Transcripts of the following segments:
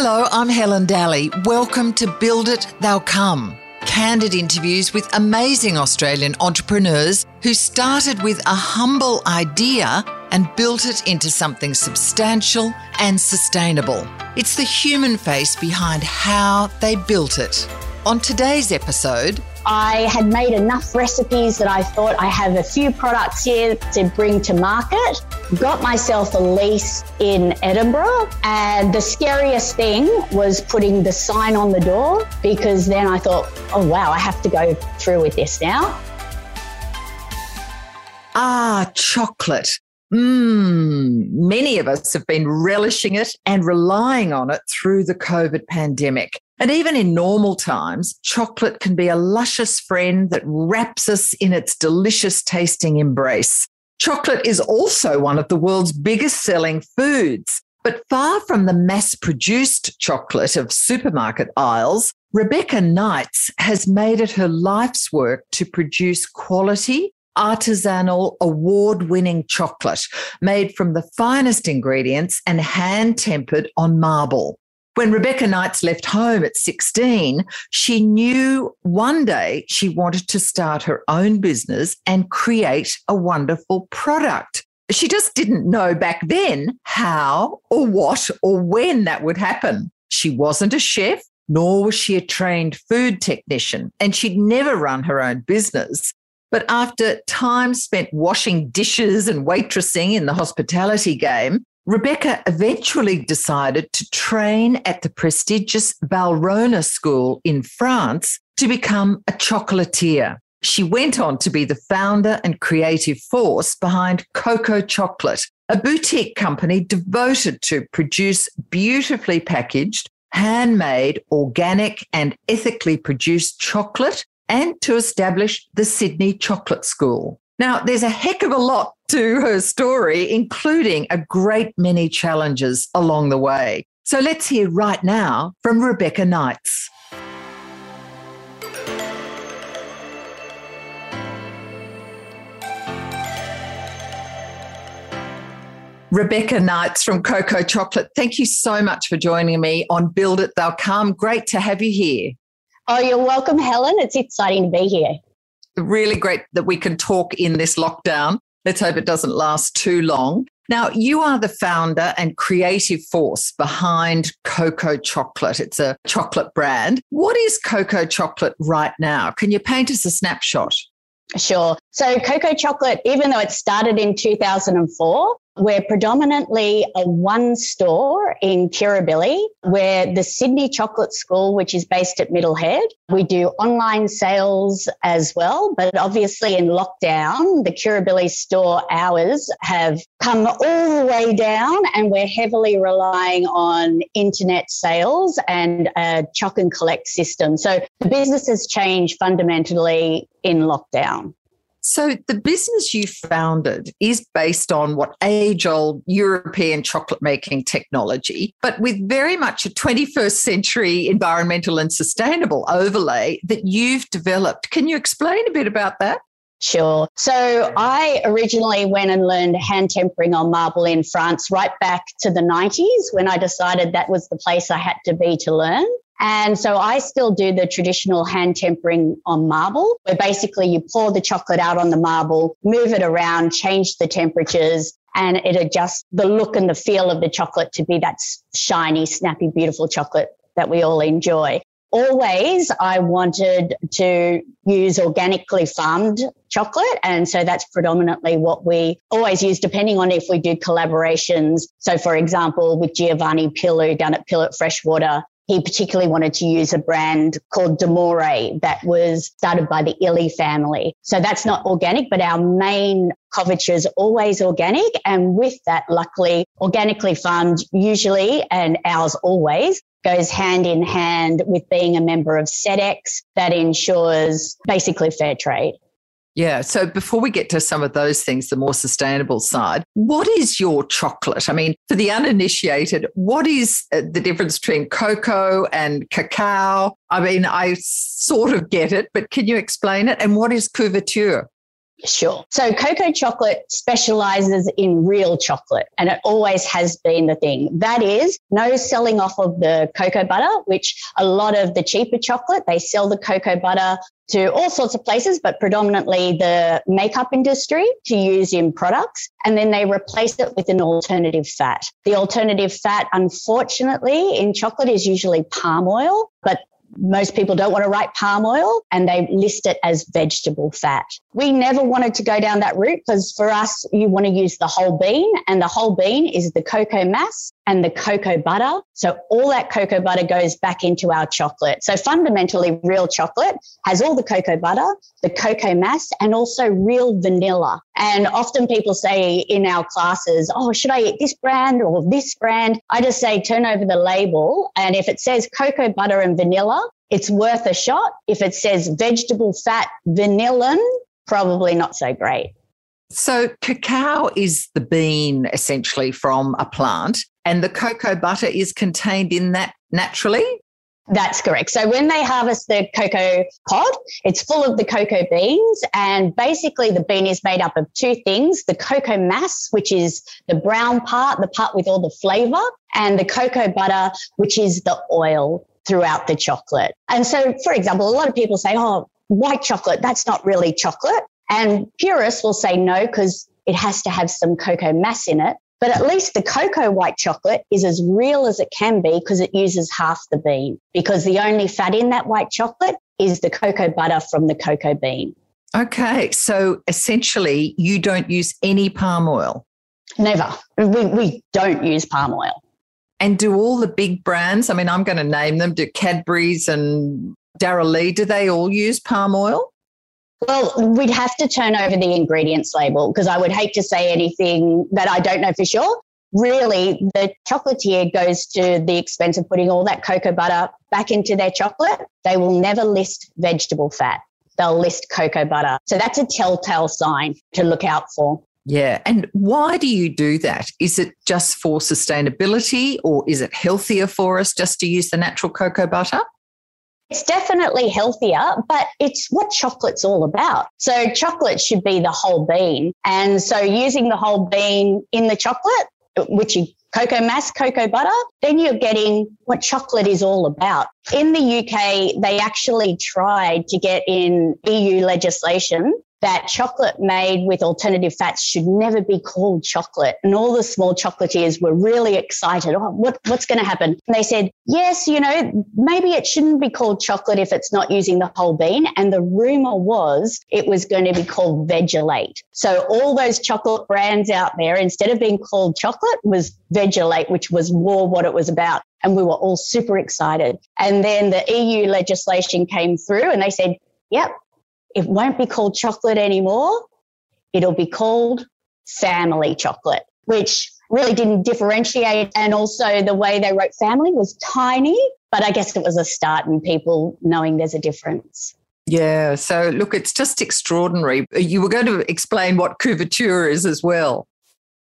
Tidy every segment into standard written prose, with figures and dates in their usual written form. Hello, I'm Helen Daly. Welcome to Build It, They'll Come. Candid interviews with amazing Australian entrepreneurs who started with a humble idea and built it into something substantial and sustainable. It's the human face behind how they built it. On today's episode, I had made enough recipes that I thought I have a few products here to bring to market. Got myself a lease in Edinburgh, and the scariest thing was putting the sign on the door, because then I thought, oh wow, I have to go through with this now. Ah, chocolate. Many of us have been relishing it and relying on it through the COVID pandemic. And even in normal times, chocolate can be a luscious friend that wraps us in its delicious tasting embrace. Chocolate is also one of the world's biggest selling foods. But far from the mass-produced chocolate of supermarket aisles, Rebecca Knights has made it her life's work to produce quality, artisanal, award-winning chocolate made from the finest ingredients and hand-tempered on marble. When Rebecca Knights left home at 16, she knew one day she wanted to start her own business and create a wonderful product. She just didn't know back then how or what or when that would happen. She wasn't a chef, nor was she a trained food technician, and she'd never run her own business. But after time spent washing dishes and waitressing in the hospitality game, Rebecca eventually decided to train at the prestigious Valrhona School in France to become a chocolatier. She went on to be the founder and creative force behind Cocoa Chocolate, a boutique company devoted to produce beautifully packaged, handmade, organic and ethically produced chocolate, and to establish the Sydney Chocolate School. Now, there's a heck of a lot to her story, including a great many challenges along the way. So let's hear right now from Rebecca Knights. Rebecca Knights from Cocoa Chocolate, thank you so much for joining me on Build It, They'll Come. Great to have you here. Oh, you're welcome, Helen. It's exciting to be here. Really great that we can talk in this lockdown. Let's hope it doesn't last too long. Now, you are the founder and creative force behind Cocoa Chocolate. It's a chocolate brand. What is Cocoa Chocolate right now? Can you paint us a snapshot? Sure. So Cocoa Chocolate, even though it started in 2004, we're predominantly a one store in Currabilly. We're the Sydney Chocolate School, which is based at Middle Head. We do online sales as well, but obviously in lockdown, the Currabilly store hours have come all the way down, and we're heavily relying on internet sales and a chock and collect system. So the business has changed fundamentally in lockdown. So the business you founded is based on what age-old European chocolate-making technology, but with very much a 21st century environmental and sustainable overlay that you've developed. Can you explain a bit about that? Sure. So I originally went and learned hand tempering on marble in France right back to the 90s, when I decided that was the place I had to be to learn. And so I still do the traditional hand tempering on marble, where basically you pour the chocolate out on the marble, move it around, change the temperatures, and it adjusts the look and the feel of the chocolate to be that shiny, snappy, beautiful chocolate that we all enjoy. Always, I wanted to use organically farmed chocolate. And so that's predominantly what we always use, depending on if we do collaborations. So for example, with Giovanni Pilu down at Pillot Freshwater, he particularly wanted to use a brand called Demore that was started by the Illy family. So that's not organic, but our main coverage is always organic. And with that, luckily, organically farmed usually, and ours always, goes hand in hand with being a member of SEDEX that ensures basically fair trade. Yeah. So before we get to some of those things, the more sustainable side, what is your chocolate? I mean, for the uninitiated, what is the difference between cocoa and cacao? I mean, I sort of get it, but can you explain it? And what is couverture? Sure. So Cocoa Chocolate specialises in real chocolate, and it always has been the thing. That is, no selling off of the cocoa butter, which a lot of the cheaper chocolate, they sell the cocoa butter to all sorts of places, but predominantly the makeup industry to use in products. And then they replace it with an alternative fat. The alternative fat, unfortunately, in chocolate is usually palm oil, but most people don't want to write palm oil and they list it as vegetable fat. We never wanted to go down that route because for us, you want to use the whole bean, and the whole bean is the cocoa mass and the cocoa butter. So all that cocoa butter goes back into our chocolate. So fundamentally, real chocolate has all the cocoa butter, the cocoa mass, and also real vanilla. And often people say in our classes, oh, should I eat this brand or this brand? I just say turn over the label, and if it says cocoa butter and vanilla, it's worth a shot. If it says vegetable fat vanillin, probably not so great. So cacao is the bean essentially from a plant, and the cocoa butter is contained in that naturally? That's correct. So when they harvest the cocoa pod, it's full of the cocoa beans, and basically the bean is made up of two things, the cocoa mass, which is the brown part, the part with all the flavour, and the cocoa butter, which is the oil throughout the chocolate. And so, for example, a lot of people say, oh, white chocolate, that's not really chocolate. And purists will say no, because it has to have some cocoa mass in it. But at least the cocoa white chocolate is as real as it can be because it uses half the bean, because the only fat in that white chocolate is the cocoa butter from the cocoa bean. Okay. So essentially you don't use any palm oil? Never. We don't use palm oil. And do all the big brands, I mean, I'm going to name them, do Cadbury's and Dara Lee, do they all use palm oil? Well, we'd have to turn over the ingredients label because I would hate to say anything that I don't know for sure. Really, the chocolatier goes to the expense of putting all that cocoa butter back into their chocolate. They will never list vegetable fat. They'll list cocoa butter. So that's a telltale sign to look out for. Yeah. And why do you do that? Is it just for sustainability, or is it healthier for us just to use the natural cocoa butter? It's definitely healthier, but it's what chocolate's all about. So chocolate should be the whole bean. And so using the whole bean in the chocolate, which is cocoa mass, cocoa butter, then you're getting what chocolate is all about. In the UK, they actually tried to get in EU legislation that chocolate made with alternative fats should never be called chocolate. And all the small chocolatiers were really excited. Oh, what's going to happen? And they said, yes, you know, maybe it shouldn't be called chocolate if it's not using the whole bean. And the rumor was it was going to be called Vegelate. So all those chocolate brands out there, instead of being called chocolate, was Vegelate, which was more what it was about. And we were all super excited. And then the EU legislation came through and they said, yep, it won't be called chocolate anymore. It'll be called family chocolate, which really didn't differentiate. And also the way they wrote family was tiny, but I guess it was a start in people knowing there's a difference. Yeah. So look, it's just extraordinary. You were going to explain what couverture is as well.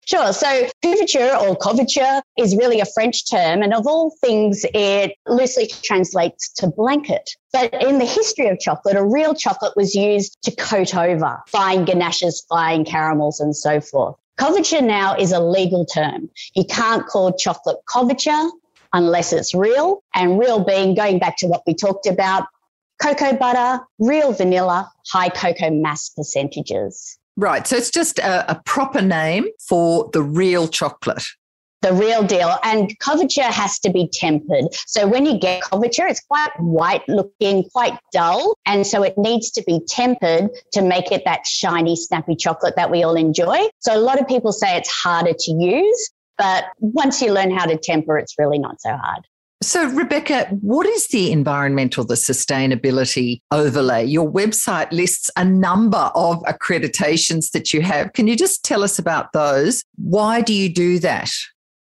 Sure. So couverture is really a French term. And of all things, it loosely translates to blanket. But in the history of chocolate, a real chocolate was used to coat over fine ganaches, fine caramels, and so forth. Couverture now is a legal term. You can't call chocolate couverture unless it's real. And real being, going back to what we talked about, cocoa butter, real vanilla, high cocoa mass percentages. Right. So it's just a proper name for the real chocolate. The real deal. And couverture has to be tempered. So when you get couverture, it's quite white looking, quite dull. And so it needs to be tempered to make it that shiny, snappy chocolate that we all enjoy. So a lot of people say it's harder to use, but once you learn how to temper, it's really not so hard. So, Rebecca, what is the environmental, the sustainability overlay? Your website lists a number of accreditations that you have. Can you just tell us about those? Why do you do that?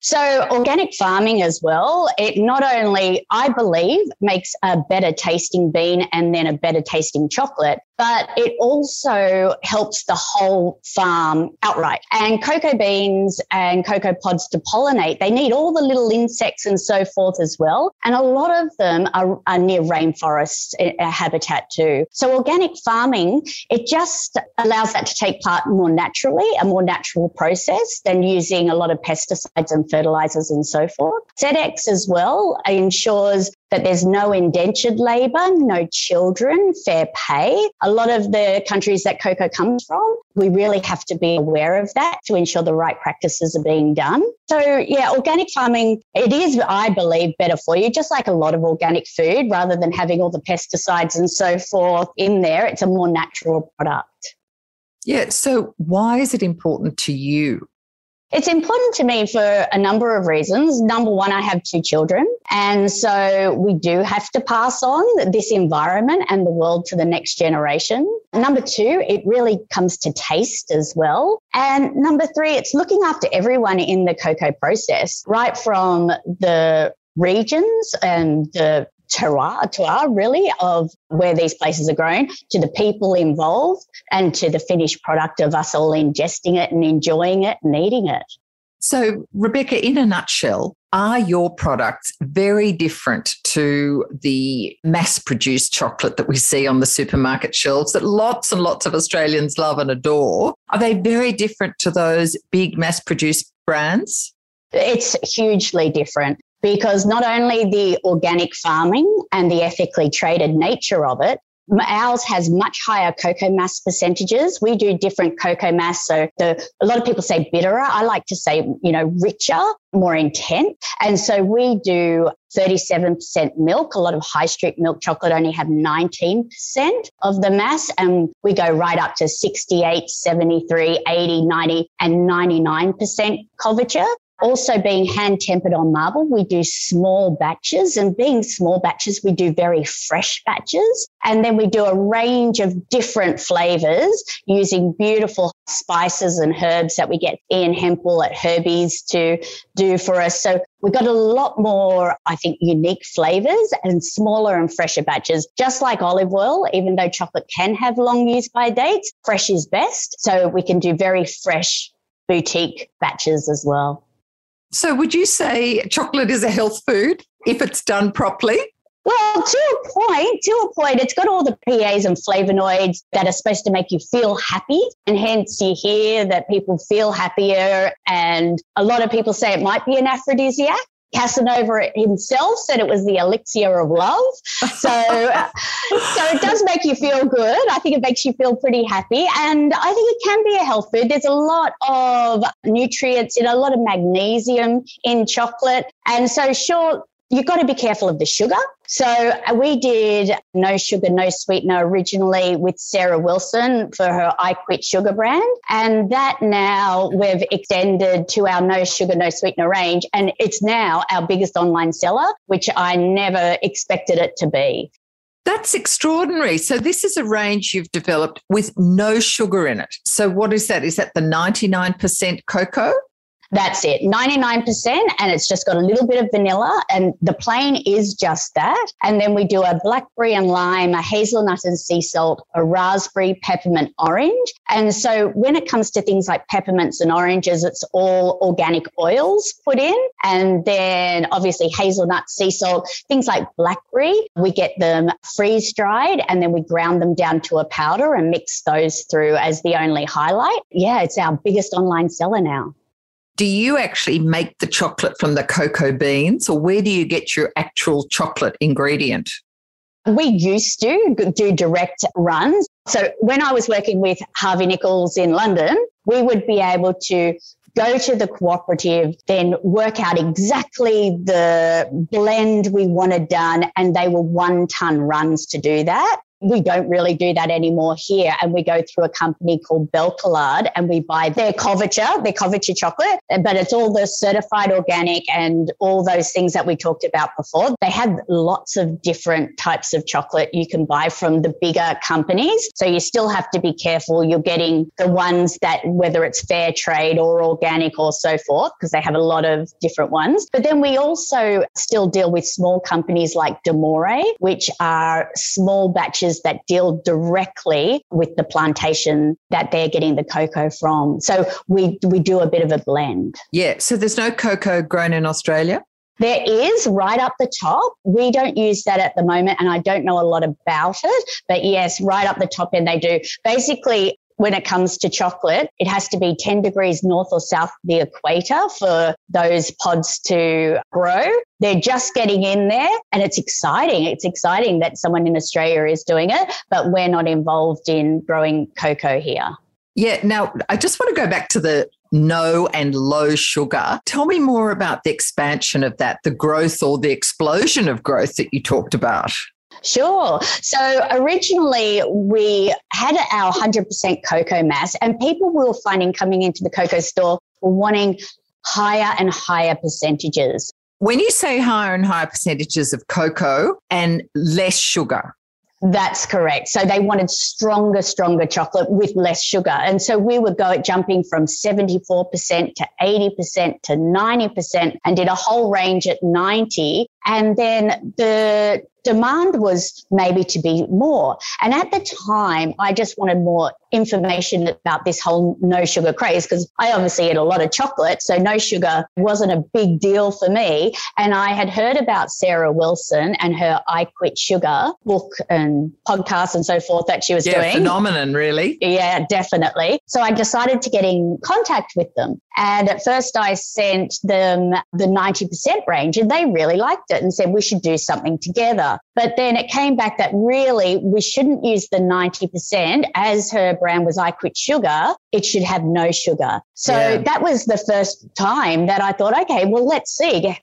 So organic farming as well, it not only, I believe, makes a better tasting bean and then a better tasting chocolate, but it also helps the whole farm outright. And cocoa beans and cocoa pods to pollinate, they need all the little insects and so forth as well. And a lot of them are near rainforest habitat too. So organic farming, it just allows that to take part more naturally, a more natural process than using a lot of pesticides and fertilizers and so forth. SEDEX as well ensures that there's no indentured labour, no children, fair pay. A lot of the countries that cocoa comes from, we really have to be aware of that to ensure the right practices are being done. So yeah, organic farming, it is, I believe, better for you, just like a lot of organic food, rather than having all the pesticides and so forth in there. It's a more natural product. Yeah, so why is it important to you? It's important to me for a number of reasons. Number one, I have two children. And so we do have to pass on this environment and the world to the next generation. Number two, it really comes to taste as well. And number three, it's looking after everyone in the cocoa process, right from the regions and the terroir really of where these places are grown, to the people involved, and to the finished product of us all ingesting it and enjoying it and eating it. So, Rebecca, in a nutshell, are your products very different to the mass-produced chocolate that we see on the supermarket shelves that lots and lots of Australians love and adore? Are they very different to those big mass-produced brands? It's hugely different. Because not only the organic farming and the ethically traded nature of it, ours has much higher cocoa mass percentages. We do different cocoa mass. So a lot of people say bitterer. I like to say, richer, more intense. And so we do 37% milk. A lot of high street milk chocolate only have 19% of the mass. And we go right up to 68, 73, 80, 90 and 99% coverture. Also being hand-tempered on marble, we do small batches, and being small batches, we do very fresh batches. And then we do a range of different flavors using beautiful spices and herbs that we get Ian Hempel at Herbie's to do for us. So we've got a lot more, I think, unique flavors and smaller and fresher batches. Just like olive oil, even though chocolate can have long use-by dates, fresh is best. So we can do very fresh boutique batches as well. So would you say chocolate is a health food if it's done properly? Well, to a point, it's got all the PAs and flavonoids that are supposed to make you feel happy. And hence you hear that people feel happier. And a lot of people say it might be an aphrodisiac. Casanova himself said it was the elixir of love. So it does make you feel good. I think it makes you feel pretty happy. And I think it can be a health food. There's a lot of nutrients in a lot of magnesium in chocolate. And so sure, you've got to be careful of the sugar. So we did no sugar, no sweetener originally with Sarah Wilson for her I Quit Sugar brand. And that now we've extended to our no sugar, no sweetener range. And it's now our biggest online seller, which I never expected it to be. That's extraordinary. So this is a range you've developed with no sugar in it. So what is that? Is that the 99% cocoa? That's it, 99%, and it's just got a little bit of vanilla, and the plain is just that. And then we do a blackberry and lime, a hazelnut and sea salt, a raspberry, peppermint, orange. And so when it comes to things like peppermints and oranges, it's all organic oils put in. And then obviously hazelnut, sea salt, things like blackberry, we get them freeze-dried, and then we ground them down to a powder and mix those through as the only highlight. Yeah, it's our biggest online seller now. Do you actually make the chocolate from the cocoa beans, or where do you get your actual chocolate ingredient? We used to do direct runs. So when I was working with Harvey Nichols in London, we would be able to go to the cooperative, then work out exactly the blend we wanted done, and they were 1-ton runs to do that. We don't really do that anymore here, and we go through a company called Belcolade, and we buy their coverture chocolate, but it's all the certified organic and all those things that we talked about before. They have lots of different types of chocolate you can buy from the bigger companies. So you still have to be careful. You're getting the ones that, whether it's fair trade or organic or so forth, because they have a lot of different ones. But then we also still deal with small companies like Demore, which are small batches that deal directly with the plantation that they're getting the cocoa from. So we do a bit of a blend. Yeah. So there's no cocoa grown in Australia? There is, right up the top. We don't use that at the moment, and I don't know a lot about it. But yes, right up the top end they do. Basically, when it comes to chocolate, it has to be 10 degrees north or south of the equator for those pods to grow. They're just getting in there, and it's exciting. It's exciting that someone in Australia is doing it, but we're not involved in growing cocoa here. Yeah. Now, I just want to go back to the no and low sugar. Tell me more about the expansion of that, the growth or the explosion of growth that you talked about. Sure. So originally we had our 100% cocoa mass, and people were finding coming into the cocoa store were wanting higher and higher percentages. When you say higher and higher percentages of cocoa and less sugar. That's correct. So they wanted stronger chocolate with less sugar. And so we would go at jumping from 74% to 80% to 90% and did a whole range at 90%. And then the demand was maybe to be more. And at the time, I just wanted more information about this whole no sugar craze, because I obviously ate a lot of chocolate. So no sugar wasn't a big deal for me. And I had heard about Sarah Wilson and her I Quit Sugar book and podcast and so forth that she was doing. Phenomenon, really. Yeah, definitely. So I decided to get in contact with them. And at first I sent them the 90% range, and they really liked it and said, we should do something together. But then it came back that really we shouldn't use the 90%, as her brand was I Quit Sugar. It should have no sugar. So that was the first time that I thought, okay, well, let's see,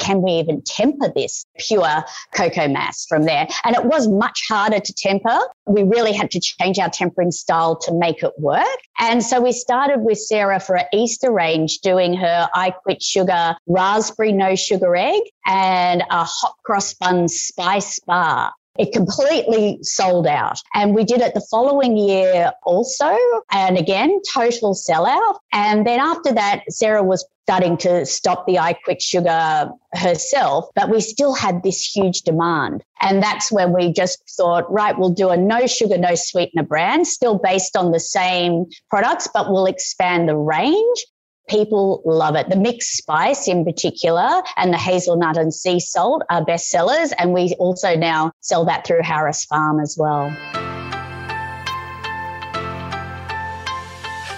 can we even temper this pure cocoa mass from there? And it was much harder to temper. We really had to change our tempering style to make it work. And so we started with Sarah for an Easter range, doing her I Quit Sugar raspberry no sugar egg and a hot cross bun spice bar. It completely sold out. And we did it the following year also. And again, total sellout. And then after that, Sarah was starting to stop the I Quit Sugar herself, but we still had this huge demand. And that's when we just thought, right, we'll do a no sugar, no sweetener brand, still based on the same products, but we'll expand the range. People love it. The mixed spice in particular and the hazelnut and sea salt are best sellers. And we also now sell that through Harris Farm as well.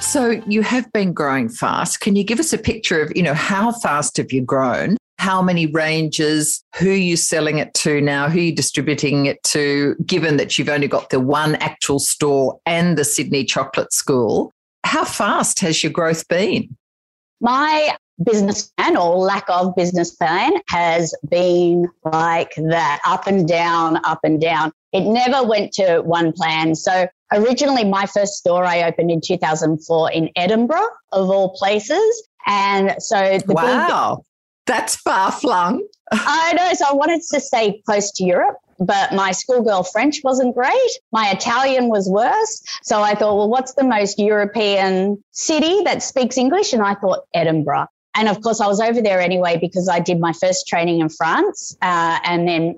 So you have been growing fast. Can you give us a picture of, how fast have you grown? How many ranges? Who are you selling it to now? Who are you distributing it to, given that you've only got the one actual store and the Sydney Chocolate School? How fast has your growth been? My business plan, or lack of business plan, has been like that, up and down, up and down. It never went to one plan. So originally my first store I opened in 2004 in Edinburgh, of all places. And so wow, that's far flung. I know. So I wanted to stay close to Europe, but my schoolgirl French wasn't great. My Italian was worse. So I thought, well, what's the most European city that speaks English? And I thought Edinburgh. And of course, I was over there anyway because I did my first training in France and then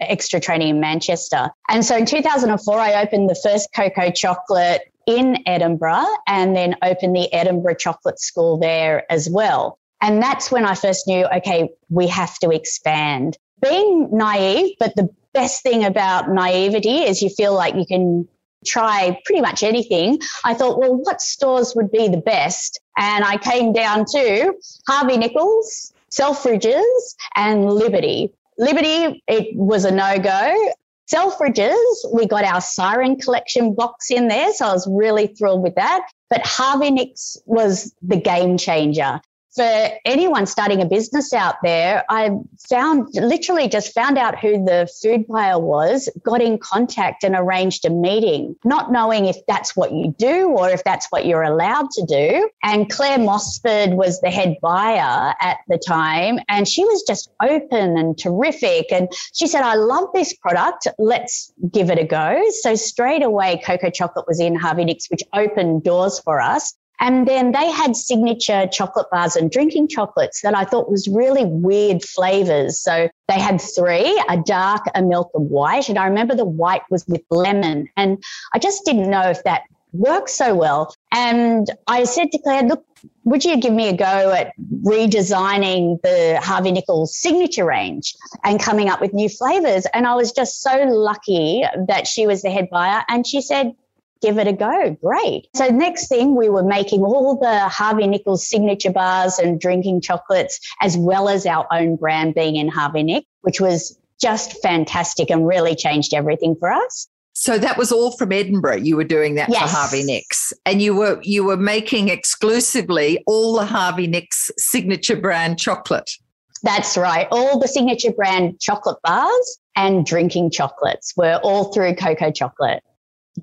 extra training in Manchester. And so in 2004, I opened the first Cocoa Chocolate in Edinburgh and then opened the Edinburgh Chocolate School there as well. And that's when I first knew, okay, we have to expand. Being naive, but the best thing about naivety is you feel like you can try pretty much anything. I thought, well, what stores would be the best? And I came down to Harvey Nichols, Selfridges, and Liberty. Liberty, it was a no-go. Selfridges, we got our Siren Collection box in there, so I was really thrilled with that. But Harvey Nichols was the game changer. for anyone starting a business out there, I literally just found out who the food buyer was, got in contact and arranged a meeting, not knowing if that's what you do or if that's what you're allowed to do. And Claire Mossford was the head buyer at the time, and she was just open and terrific. And she said, I love this product. Let's give it a go. So straight away, Cocoa Chocolate was in Harvey Nichols, which opened doors for us. And then they had signature chocolate bars and drinking chocolates that I thought was really weird flavors. So they had three, a dark, a milk, and white. And I remember the white was with lemon. And I just didn't know if that worked so well. And I said to Claire, look, would you give me a go at redesigning the Harvey Nichols signature range and coming up with new flavors? And I was just so lucky that she was the head buyer. And she said, give it a go. Great. So next thing, we were making all the Harvey Nichols signature bars and drinking chocolates, as well as our own brand being in Harvey Nick, which was just fantastic and really changed everything for us. So that was all from Edinburgh. You were doing that for Harvey Nichols, and you were making exclusively all the Harvey Nichols signature brand chocolate. That's right. All the signature brand chocolate bars and drinking chocolates were all through Cocoa Chocolate.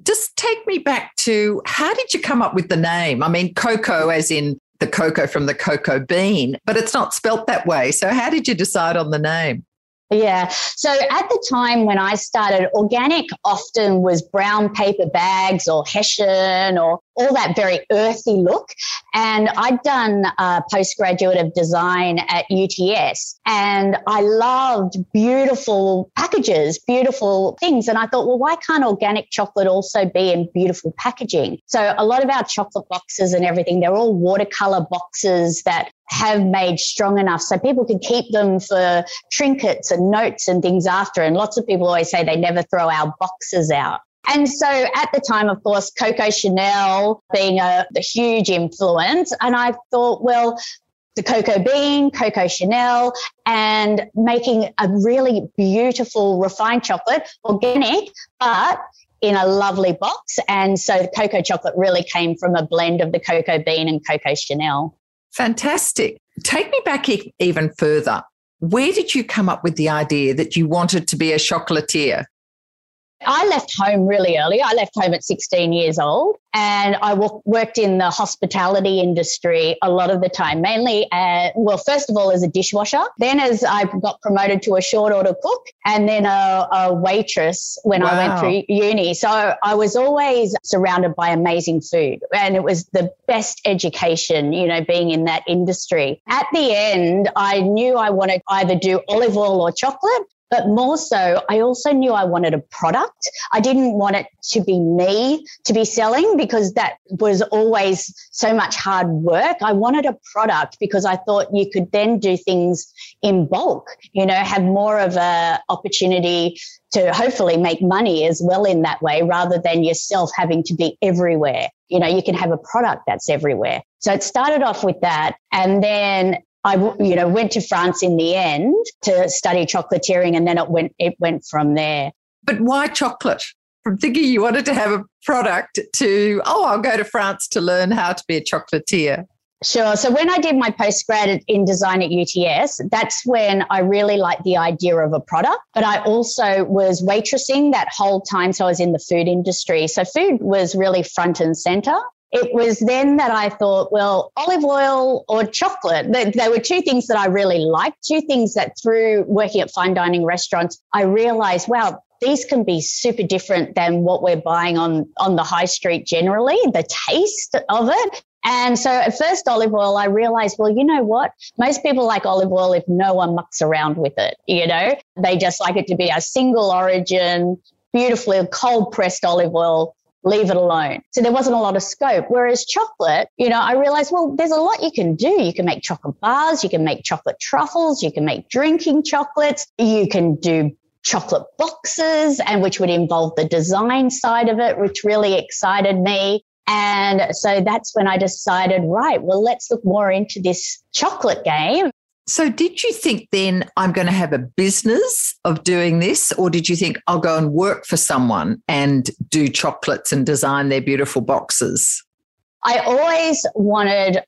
Just take me back to, how did you come up with the name? I mean, cocoa as in the cocoa from the cocoa bean, but it's not spelt that way. So how did you decide on the name? Yeah. So at the time when I started, organic often was brown paper bags or hessian or all that very earthy look. And I'd done a postgraduate of design at UTS, and I loved beautiful packages, beautiful things. And I thought, well, why can't organic chocolate also be in beautiful packaging? So a lot of our chocolate boxes and everything, they're all watercolor boxes that have made strong enough so people could keep them for trinkets and notes and things after. And lots of people always say they never throw our boxes out. And so at the time, of course, Coco Chanel being a huge influence. And I thought, well, the cocoa bean, Coco Chanel, and making a really beautiful refined chocolate, organic, but in a lovely box. And so the Cocoa Chocolate really came from a blend of the cocoa bean and Coco Chanel. Fantastic. Take me back even further. Where did you come up with the idea that you wanted to be a chocolatier? I left home really early. I left home at 16 years old, and I worked in the hospitality industry a lot of the time, mainly, first of all, as a dishwasher. Then as I got promoted to a short order cook, and then a waitress when I went through uni. So I was always surrounded by amazing food, and it was the best education, you know, being in that industry. At the end, I knew I wanted to either do olive oil or chocolate. But more so, I also knew I wanted a product. I didn't want it to be me to be selling, because that was always so much hard work. I wanted a product because I thought you could then do things in bulk, you know, have more of an opportunity to hopefully make money as well in that way, rather than yourself having to be everywhere. You know, you can have a product that's everywhere. So it started off with that. And then I, you know, went to France in the end to study chocolatiering, and then it went from there. But why chocolate? From thinking you wanted to have a product to, I'll go to France to learn how to be a chocolatier. Sure. So when I did my postgrad in design at UTS, that's when I really liked the idea of a product. But I also was waitressing that whole time. So I was in the food industry. So food was really front and center. It was then that I thought, well, olive oil or chocolate, they were two things that I really liked, two things that through working at fine dining restaurants, I realized, wow, these can be super different than what we're buying on the high street generally, the taste of it. And so at first, olive oil, I realized, well, you know what? Most people like olive oil if no one mucks around with it, you know? They just like it to be a single origin, beautifully cold pressed olive oil. Leave it alone. So there wasn't a lot of scope. Whereas chocolate, you know, I realized, well, there's a lot you can do. You can make chocolate bars. You can make chocolate truffles. You can make drinking chocolates. You can do chocolate boxes, and which would involve the design side of it, which really excited me. And so that's when I decided, right, well, let's look more into this chocolate game. So did you think then, I'm going to have a business of doing this? Or did you think, I'll go and work for someone and do chocolates and design their beautiful boxes? I always wanted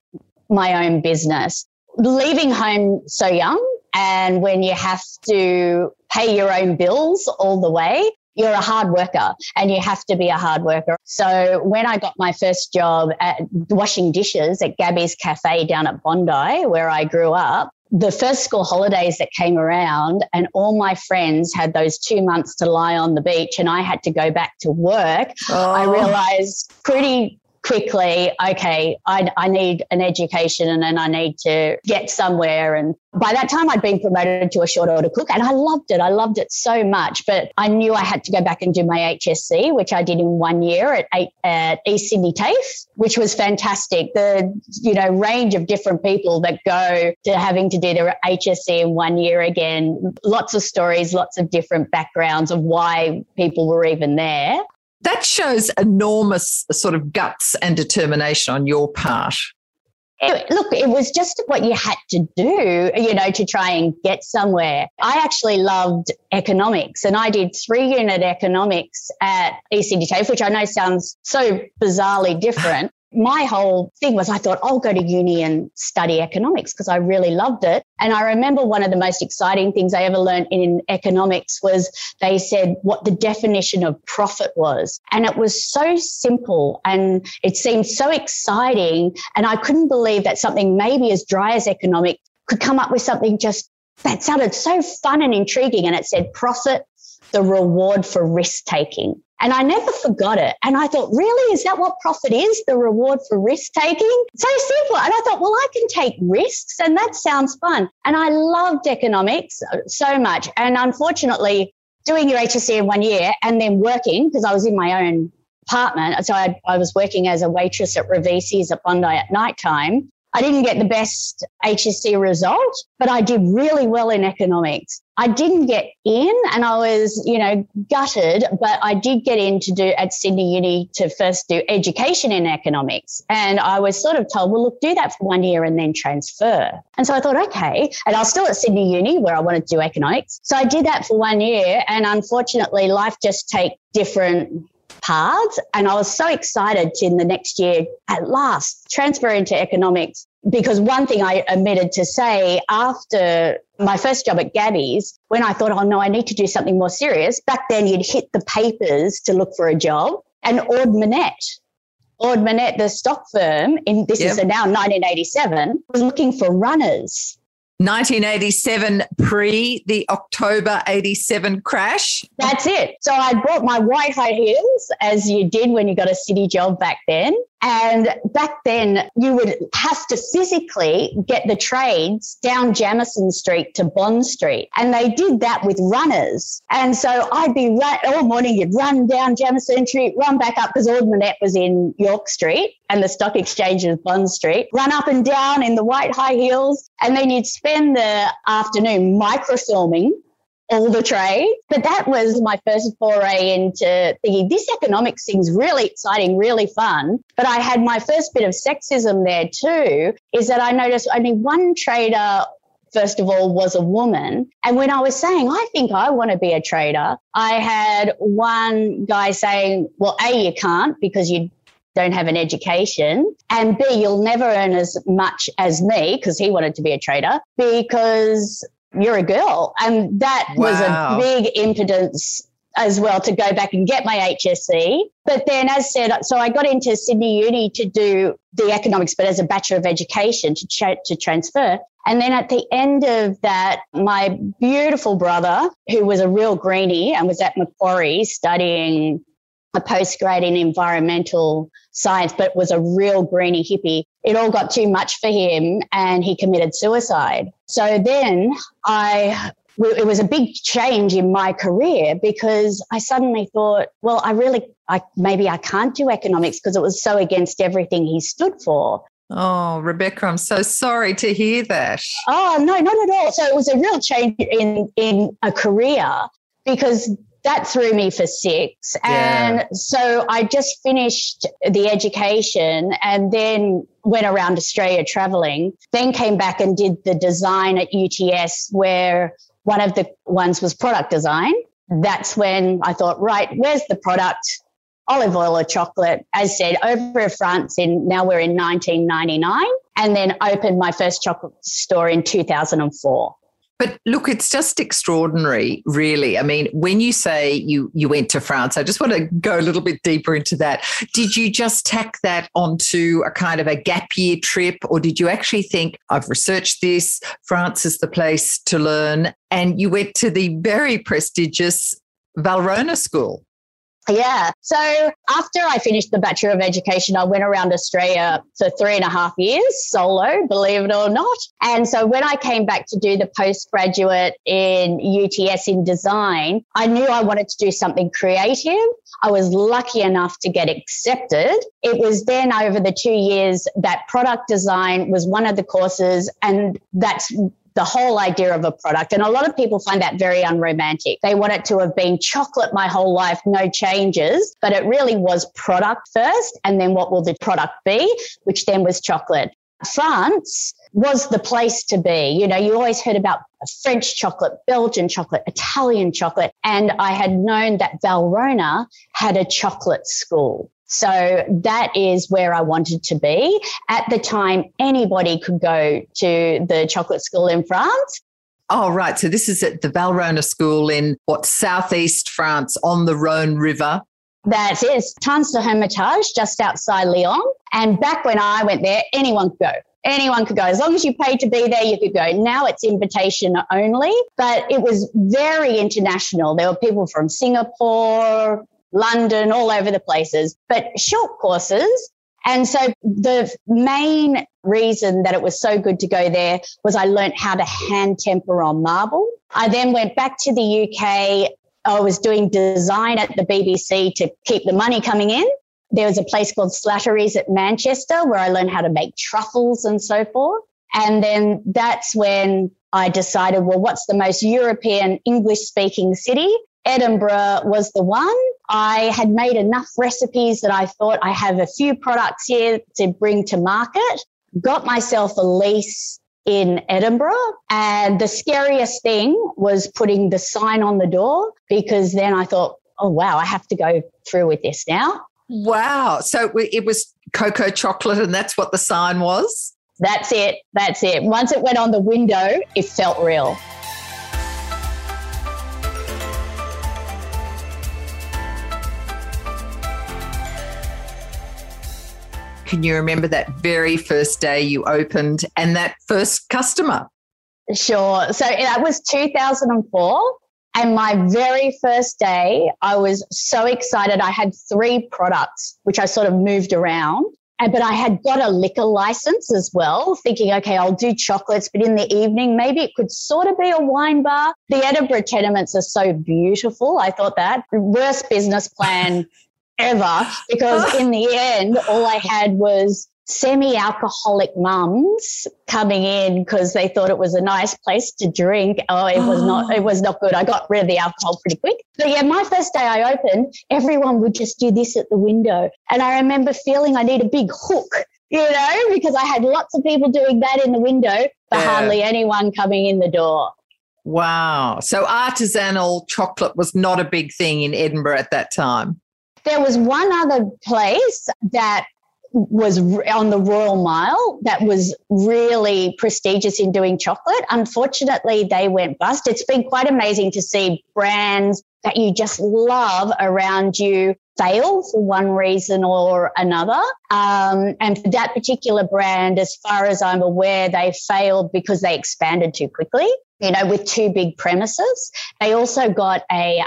my own business. leaving home so young, and when you have to pay your own bills all the way, you're a hard worker and you have to be a hard worker. So when I got my first job at washing dishes at Gabby's Cafe down at Bondi, where I grew up, the first school holidays that came around and all my friends had those 2 months to lie on the beach and I had to go back to work, I realized pretty quickly, okay, I need an education and then I need to get somewhere. And by that time I'd been promoted to a short order cook and I loved it. I loved it so much, but I knew I had to go back and do my HSC, which I did in 1 year at East Sydney TAFE, which was fantastic. The, you know, range of different people that go to having to do their HSC in 1 year again, lots of stories, lots of different backgrounds of why people were even there. That shows enormous sort of guts and determination on your part. Look, it was just what you had to do, you know, to try and get somewhere. I actually loved economics and I did 3-unit economics at ECD TAFE, which I know sounds so bizarrely different. My whole thing was I thought I'll go to uni and study economics because I really loved it. And I remember one of the most exciting things I ever learned in economics was they said what the definition of profit was. And it was so simple and it seemed so exciting. And I couldn't believe that something maybe as dry as economics could come up with something just that sounded so fun and intriguing. And it said profit, the reward for risk taking. And I never forgot it. And I thought, really, is that what profit is? The reward for risk taking? So simple. And I thought, well, I can take risks and that sounds fun. And I loved economics so much. And unfortunately, doing your HSC in 1 year and then working, because I was in my own apartment. So I was working as a waitress at Ravisi's at Bondi at nighttime. I didn't get the best HSC result, but I did really well in economics. I didn't get in and I was, you know, gutted, but I did get in to do at Sydney Uni to first do education in economics. And I was sort of told, well, look, do that for 1 year and then transfer. And so I thought, okay. And I was still at Sydney Uni where I wanted to do economics. So I did that for 1 year. And unfortunately, life just takes different paths. And I was so excited to, in the next year, at last, transfer into economics. Because one thing I omitted to say after my first job at Gabby's, when I thought, oh no, I need to do something more serious, back then you'd hit the papers to look for a job. And Ord Minnett, the stock firm, in this is now 1987, was looking for runners. 1987, pre the October 87 crash. That's it. So I brought my white high heels, as you did when you got a city job back then. And back then, you would have to physically get the trades down Jamison Street to Bond Street. And they did that with runners. And so I'd be all morning, you'd run down Jamison Street, run back up, because Ord Minnett was in York Street and the stock exchange was Bond Street, run up and down in the white high heels. And then you'd spend the afternoon microfilming all the trade. But that was my first foray into thinking this economics thing's really exciting, really fun. But I had my first bit of sexism there too, is that I noticed only one trader, first of all, was a woman. And when I was saying, I think I want to be a trader, I had one guy saying, well, A, you can't because you don't have an education, and B, you'll never earn as much as me, because he wanted to be a trader, because you're a girl. And that was a big impedance as well to go back and get my HSC. But then, as said, so I got into Sydney Uni to do the economics, but as a Bachelor of Education to transfer. And then at the end of that, my beautiful brother, who was a real greenie and was at Macquarie studying a postgrad in environmental science, but was a real greenie hippie. It all got too much for him and he committed suicide. So then it was a big change in my career because I suddenly thought, well, maybe I can't do economics because it was so against everything he stood for. Oh, Rebecca, I'm so sorry to hear that. Oh, no, not at all. So it was a real change in a career because that threw me for six. Yeah. And so I just finished the education and then went around Australia traveling, then came back and did the design at UTS, where one of the ones was product design. That's when I thought, right, where's the product? olive oil or chocolate, as said, over in France now we're in 1999, and then opened my first chocolate store in 2004. But look, it's just extraordinary, really. I mean, when you say you went to France, I just want to go a little bit deeper into that. Did you just tack that onto a kind of a gap year trip, or did you actually think, I've researched this, France is the place to learn, and you went to the very prestigious Valrhona School? Yeah. So after I finished the Bachelor of Education, I went around Australia for 3.5 years solo, believe it or not. And so when I came back to do the postgraduate in UTS in design, I knew I wanted to do something creative. I was lucky enough to get accepted. It was then over the 2 years that product design was one of the courses, and that's the whole idea of a product. And a lot of people find that very unromantic. They want it to have been chocolate my whole life, no changes, but it really was product first. And then what will the product be, which then was chocolate. France was the place to be. You know, you always heard about French chocolate, Belgian chocolate, Italian chocolate. And I had known that Valrhona had a chocolate school. So that is where I wanted to be. At the time, anybody could go to the chocolate school in France. Oh, right. So this is at the Valrhona School in southeast France on the Rhone River. That is Tans de Hermitage, just outside Lyon. And back when I went there, anyone could go. Anyone could go. As long as you paid to be there, you could go. Now it's invitation only, but it was very international. There were people from Singapore, London, all over the places, but short courses. And so the main reason that it was so good to go there was I learned how to hand temper on marble. I then went back to the UK. I was doing design at the BBC to keep the money coming in. There was a place called Slattery's at Manchester where I learned how to make truffles and so forth. And then that's when I decided, well, what's the most European English-speaking city? Edinburgh was the one. I had made enough recipes that I thought I have a few products here to bring to market. Got myself a lease in Edinburgh. And the scariest thing was putting the sign on the door, because then I thought, oh, wow, I have to go through with this now. Wow. So it was Cocoa Chocolate, and that's what the sign was? That's it. That's it. Once it went on the window, it felt real. Can you remember that very first day you opened and that first customer? Sure. So that was 2004. And my very first day, I was so excited. I had 3 products, which I sort of moved around. But I had got a liquor license as well, thinking, okay, I'll do chocolates, but in the evening, maybe it could sort of be a wine bar. The Edinburgh tenements are so beautiful. I thought that. Worst business plan ever, because in the end, all I had was semi-alcoholic mums coming in because they thought it was a nice place to drink. Oh, it was not good. I got rid of the alcohol pretty quick. But yeah, my first day I opened, everyone would just do this at the window. And I remember feeling I need a big hook, you know, because I had lots of people doing that in the window, but hardly anyone coming in the door. Wow. So artisanal chocolate was not a big thing in Edinburgh at that time. There was one other place that was on the Royal Mile that was really prestigious in doing chocolate. Unfortunately, they went bust. It's been quite amazing to see brands that you just love around you fail for one reason or another. And for that particular brand, as far as I'm aware, they failed because they expanded too quickly, you know, with 2 big premises. They also got a...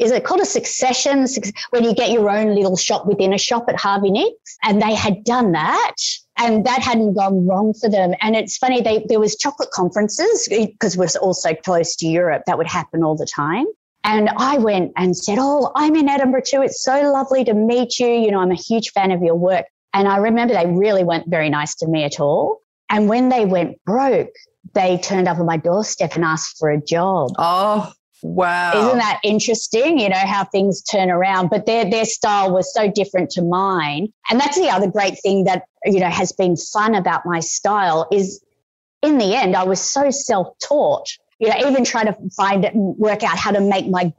is it called a succession when you get your own little shop within a shop at Harvey Nichols? And they had done that, and that hadn't gone wrong for them. And it's funny, there was chocolate conferences because we're all so close to Europe that would happen all the time. And I went and said, oh, I'm in Edinburgh too. It's so lovely to meet you. You know, I'm a huge fan of your work. And I remember they really weren't very nice to me at all. And when they went broke, they turned up on my doorstep and asked for a job. Oh, wow. Isn't that interesting, you know, how things turn around? But their style was so different to mine. And that's the other great thing that, you know, has been fun about my style is in the end, I was so self-taught, you know, even trying to work out how to make my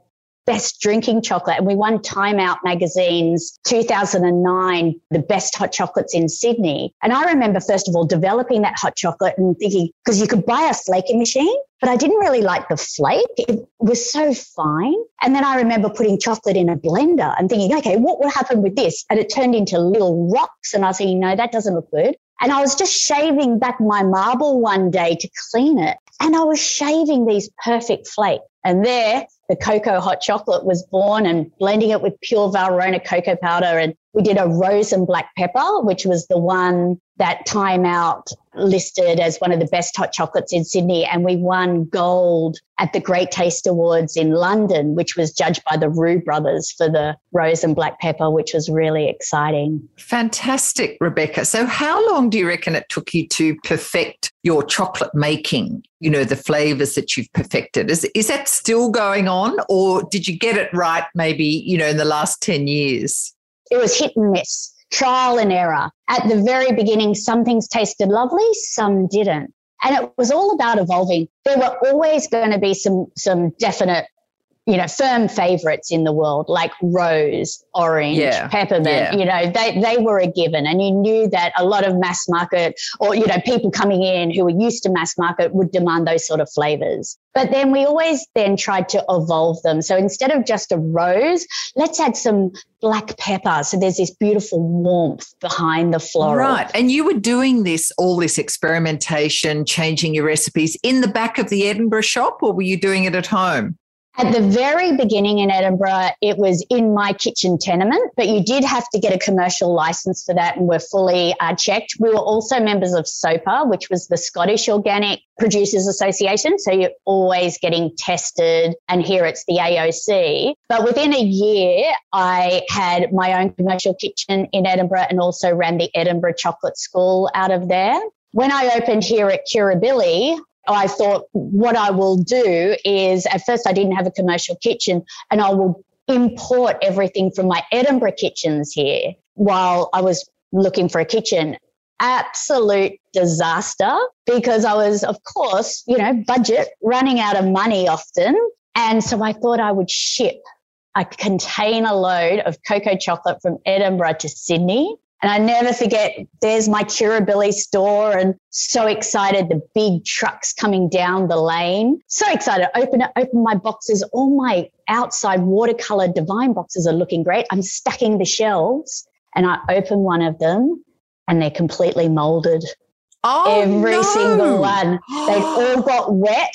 best drinking chocolate. And we won Time Out magazine's 2009, the best hot chocolates in Sydney. And I remember, first of all, developing that hot chocolate and thinking, because you could buy a flaking machine, but I didn't really like the flake. It was so fine. And then I remember putting chocolate in a blender and thinking, okay, what will happen with this? And it turned into little rocks. And I was thinking, no, that doesn't look good. And I was just shaving back my marble one day to clean it. And I was shaving these perfect flakes. And there, the cocoa hot chocolate was born, and blending it with pure Valrhona cocoa powder. And we did a rose and black pepper, which was the one that Time Out listed as one of the best hot chocolates in Sydney. And we won gold at the Great Taste Awards in London, which was judged by the Rue brothers for the rose and black pepper, which was really exciting. Fantastic, Rebecca. So how long do you reckon it took you to perfect your chocolate making, you know, the flavors that you've perfected? Is that still going on, or did you get it right maybe, you know, in the last 10 years? It was hit and miss. Trial and error. At the very beginning, some things tasted lovely, some didn't. And it was all about evolving. There were always going to be some definite, you know, firm favorites in the world, like rose, orange, peppermint, you know, they were a given. And you knew that a lot of mass market, or, you know, people coming in who were used to mass market would demand those sort of flavors. But then we always then tried to evolve them. So instead of just a rose, let's add some black pepper. So there's this beautiful warmth behind the floral. Right. And you were doing this, all this experimentation, changing your recipes in the back of the Edinburgh shop, or were you doing it at home? At the very beginning in Edinburgh, it was in my kitchen tenement, but you did have to get a commercial license for that, and were fully checked. We were also members of SOPA, which was the Scottish Organic Producers Association. So you're always getting tested, and here it's the AOC. But within a year, I had my own commercial kitchen in Edinburgh, and also ran the Edinburgh Chocolate School out of there. When I opened here at Currabilly, I thought what I will do is, at first I didn't have a commercial kitchen, and I will import everything from my Edinburgh kitchens here while I was looking for a kitchen. Absolute disaster, because I was, of course, you know, budget, running out of money often. And so I thought I would ship a container load of cocoa chocolate from Edinburgh to Sydney. And I never forget, there's my Currabilly store, and so excited, the big trucks coming down the lane. So excited. Open my boxes. All my outside watercolor divine boxes are looking great. I'm stacking the shelves, and I open one of them and they're completely molded. Oh, Every single one. They've all got wet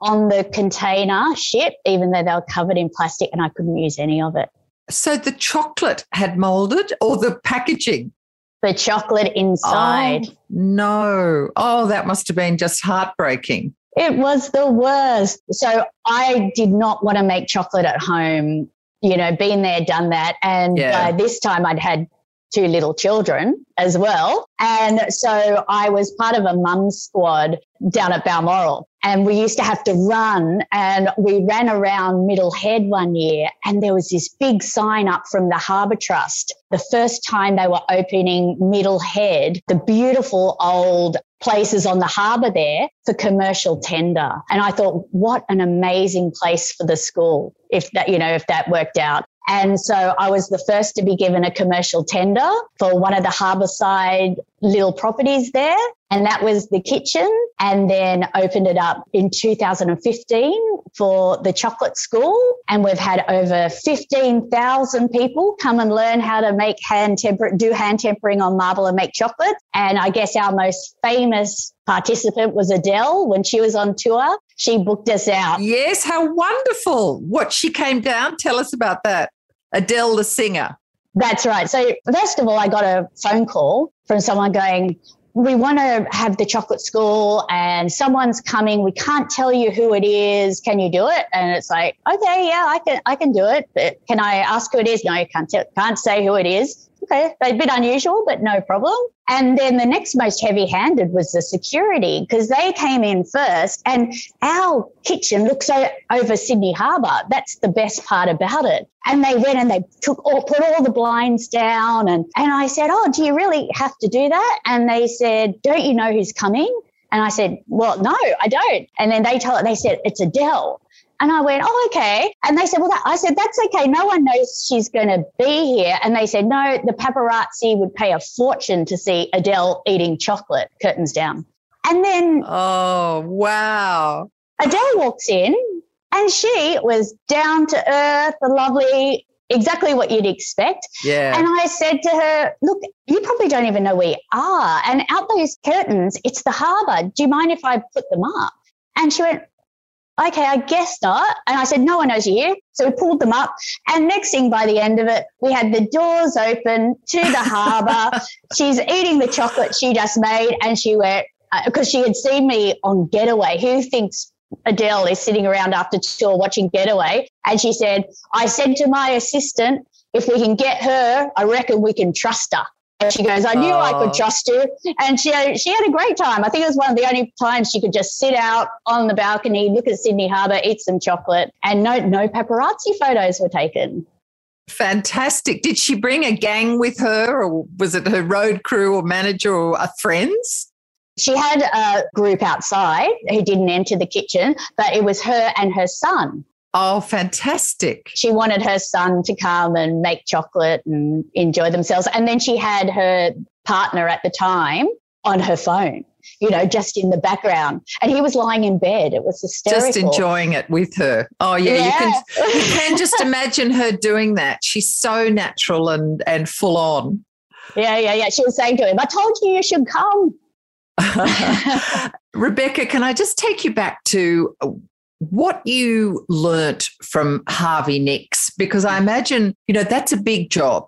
on the container ship, even though they were covered in plastic, and I couldn't use any of it. So the chocolate had molded, or the packaging? The chocolate inside. Oh, no. Oh, that must have been just heartbreaking. It was the worst. So I did not want to make chocolate at home, you know, been there, done that. And by this time I'd had two little children as well. And so I was part of a mum's squad down at Balmoral, and we used to have to run, and we ran around Middle Head one year, and there was this big sign up from the Harbour Trust. The first time they were opening Middle Head, the beautiful old places on the harbour there, for commercial tender. And I thought, what an amazing place for the school, if that, you know, if that worked out. And so I was the first to be given a commercial tender for one of the harbourside little properties there. And that was the kitchen, and then opened it up in 2015 for the chocolate school. And we've had over 15,000 people come and learn how to make hand tempering on marble and make chocolate. And I guess our most famous participant was Adele. When she was on tour, she booked us out. Yes, how wonderful. What, she came down? Tell us about that. Adele, the singer. That's right. So first of all, I got a phone call from someone going, we want to have the chocolate school and someone's coming. We can't tell you who it is. Can you do it? And it's like, okay, yeah, I can do it. But can I ask who it is? No, you can't say who it is. Okay, a bit unusual, but no problem. And then the next most heavy-handed was the security, because they came in first, and our kitchen looks over Sydney Harbour. That's the best part about it. And they went and they put all the blinds down, and I said, oh, do you really have to do that? And they said, don't you know who's coming? And I said, well, no, I don't. And then they said, it's Adele. And I went, oh, okay. And they said, well, I said, that's okay. No one knows she's going to be here. And they said, no, the paparazzi would pay a fortune to see Adele eating chocolate, curtains down. And then, oh, wow. Adele walks in and she was down to earth, the lovely, exactly what you'd expect. Yeah. And I said to her, look, you probably don't even know where you are. And out those curtains, it's the harbour. Do you mind if I put them up? And she went, okay, I guess not. And I said, no one knows you here. So we pulled them up. And next thing, by the end of it, we had the doors open to the harbour. She's eating the chocolate she just made. And she went, because she had seen me on Getaway. Who thinks Adele is sitting around after tour watching Getaway? And she said, I said to my assistant, if we can get her, I reckon we can trust her. And she goes, I knew I could trust you. And she had a great time. I think it was one of the only times she could just sit out on the balcony, look at Sydney Harbour, eat some chocolate, and no paparazzi photos were taken. Fantastic. Did she bring a gang with her, or was it her road crew or manager or friends? She had a group outside who didn't enter the kitchen, but it was her and her son. Oh, fantastic. She wanted her son to come and make chocolate and enjoy themselves. And then she had her partner at the time on her phone, you know, just in the background. And he was lying in bed. It was hysterical. Just enjoying it with her. Oh, yeah. You can just imagine her doing that. She's so natural and full on. Yeah. She was saying to him, I told you should come. Rebecca, can I just take you back to what you learnt from Harvey Nicks? Because I imagine, you know, that's a big job.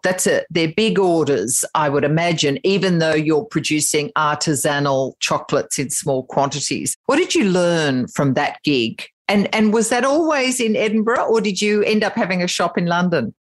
They're big orders, I would imagine, even though you're producing artisanal chocolates in small quantities. What did you learn from that gig? And was that always in Edinburgh, or did you end up having a shop in London?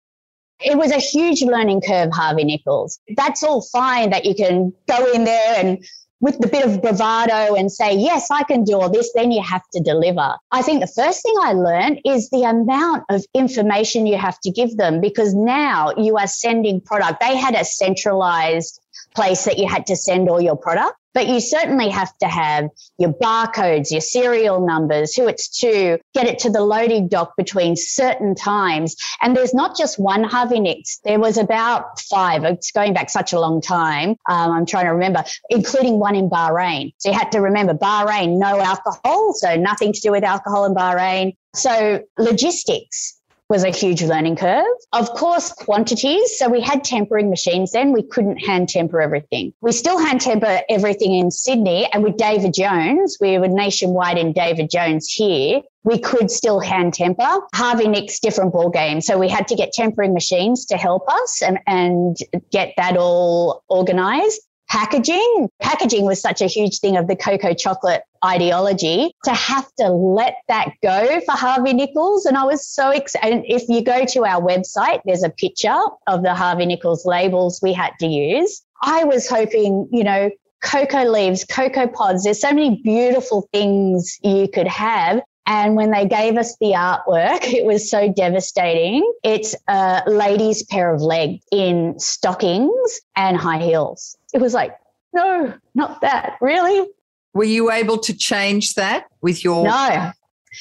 It was a huge learning curve, Harvey Nichols. That's all fine that you can go in there and with the bit of bravado and say, yes, I can do all this, then you have to deliver. I think the first thing I learned is the amount of information you have to give them, because now you are sending product. They had a centralized place that you had to send all your product, but you certainly have to have your barcodes, your serial numbers, who it's to, get it to the loading dock between certain times. And there's not just one Harvey Nicks. There was about 5. It's going back such a long time. I'm trying to remember, including one in Bahrain. So you had to remember Bahrain, no alcohol, so nothing to do with alcohol in Bahrain. So logistics was a huge learning curve. Of course, quantities. So we had tempering machines then. We couldn't hand temper everything. We still hand temper everything in Sydney. And with David Jones, we were nationwide in David Jones here. We could still hand temper. Harvey Nicks, different ball game. So we had to get tempering machines to help us and get that all organised. Packaging. Packaging was such a huge thing of the Cocoa Chocolate ideology. To have to let that go for Harvey Nichols. And I was so excited. If you go to our website, there's a picture of the Harvey Nichols labels we had to use. I was hoping, you know, cocoa leaves, cocoa pods. There's so many beautiful things you could have. And when they gave us the artwork, it was so devastating. It's a lady's pair of legs in stockings and high heels. It was like, no, not that, really? Were you able to change that with your... No.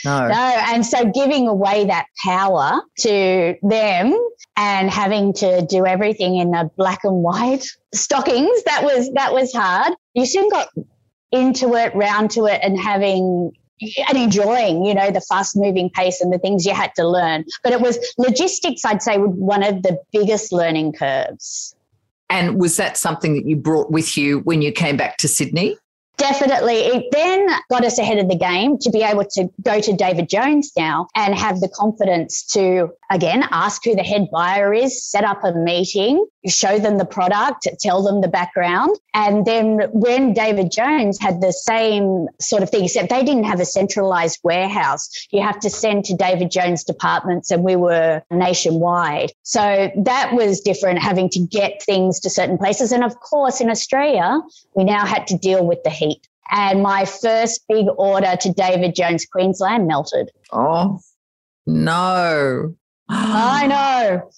And so giving away that power to them and having to do everything in the black and white stockings, that was hard. You soon got into it, round to it, and having... and enjoying, you know, the fast-moving pace and the things you had to learn. But it was logistics, I'd say, was one of the biggest learning curves. And was that something that you brought with you when you came back to Sydney? Definitely. It then got us ahead of the game to be able to go to David Jones now and have the confidence to, again, ask who the head buyer is, set up a meeting, show them the product, tell them the background. And then when David Jones had the same sort of thing, except they didn't have a centralized warehouse, you have to send to David Jones departments, and we were nationwide. So that was different, having to get things to certain places. And of course, in Australia, we now had to deal with the heat. And my first big order to David Jones, Queensland, melted. Oh, no. I know.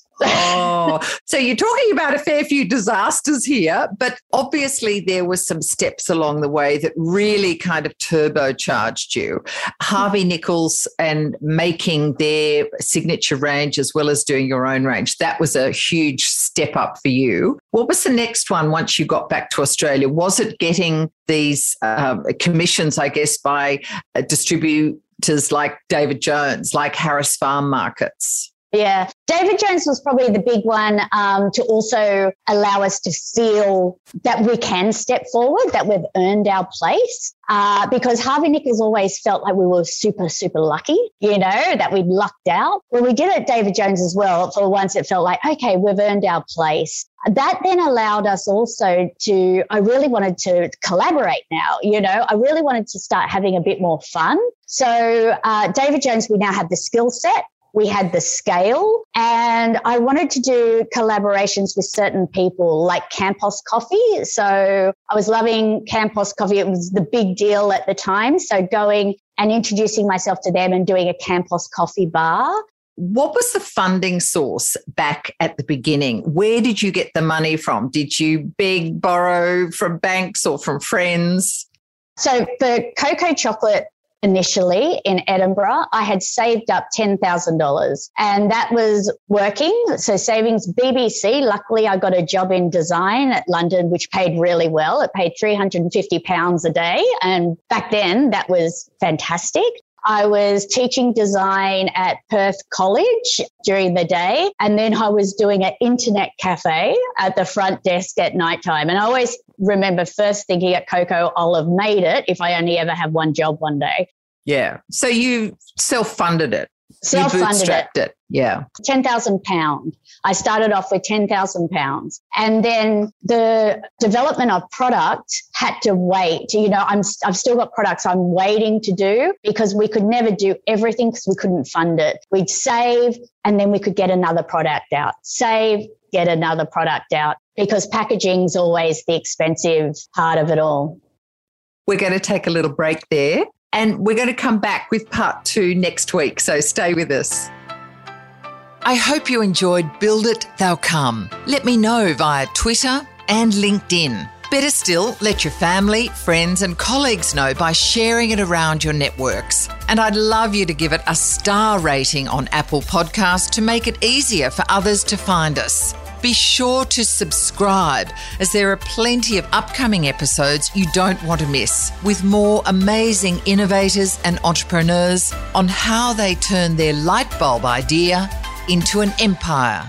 So you're talking about a fair few disasters here, but obviously there were some steps along the way that really kind of turbocharged you. Harvey Nichols and making their signature range as well as doing your own range. That was a huge step up for you. What was the next one once you got back to Australia? Was it getting these commissions, I guess, by distributors like David Jones, like Harris Farm Markets? Yeah, David Jones was probably the big one to also allow us to feel that we can step forward, that we've earned our place. Because Harvey Nichols always felt like we were super, super lucky, you know, that we'd lucked out. Well, we did it at David Jones as well. For once, it felt like, okay, we've earned our place. That then allowed us also to, I really wanted to collaborate now, you know, I really wanted to start having a bit more fun. So David Jones, we now had the skill set. We had the scale, and I wanted to do collaborations with certain people like Campos Coffee. So I was loving Campos Coffee. It was the big deal at the time. So going and introducing myself to them and doing a Campos Coffee bar. What was the funding source back at the beginning? Where did you get the money from? Did you beg, borrow from banks or from friends? So for Cocoa Chocolate, initially in Edinburgh, I had saved up $10,000 and that was working. So savings BBC, luckily I got a job in design at London, which paid really well. It paid £350 a day. And back then that was fantastic. I was teaching design at Perth College during the day. And then I was doing an internet cafe at the front desk at nighttime. And I always remember first thinking at Coco, I'll have made it if I only ever have one job one day. Yeah. So you self-funded it. Self-funded it. Yeah. £10,000. I started off with £10,000. And then the development of product had to wait. You know, I've still got products I'm waiting to do because we could never do everything because we couldn't fund it. We'd save and then we could get another product out. Save, get another product out because packaging's always the expensive part of it all. We're going to take a little break there. And we're going to come back with part two next week, so stay with us. I hope you enjoyed Build It, They'll Come. Let me know via Twitter and LinkedIn. Better still, let your family, friends and colleagues know by sharing it around your networks. And I'd love you to give it a star rating on Apple Podcasts to make it easier for others to find us. Be sure to subscribe as there are plenty of upcoming episodes you don't want to miss with more amazing innovators and entrepreneurs on how they turn their light bulb idea into an empire.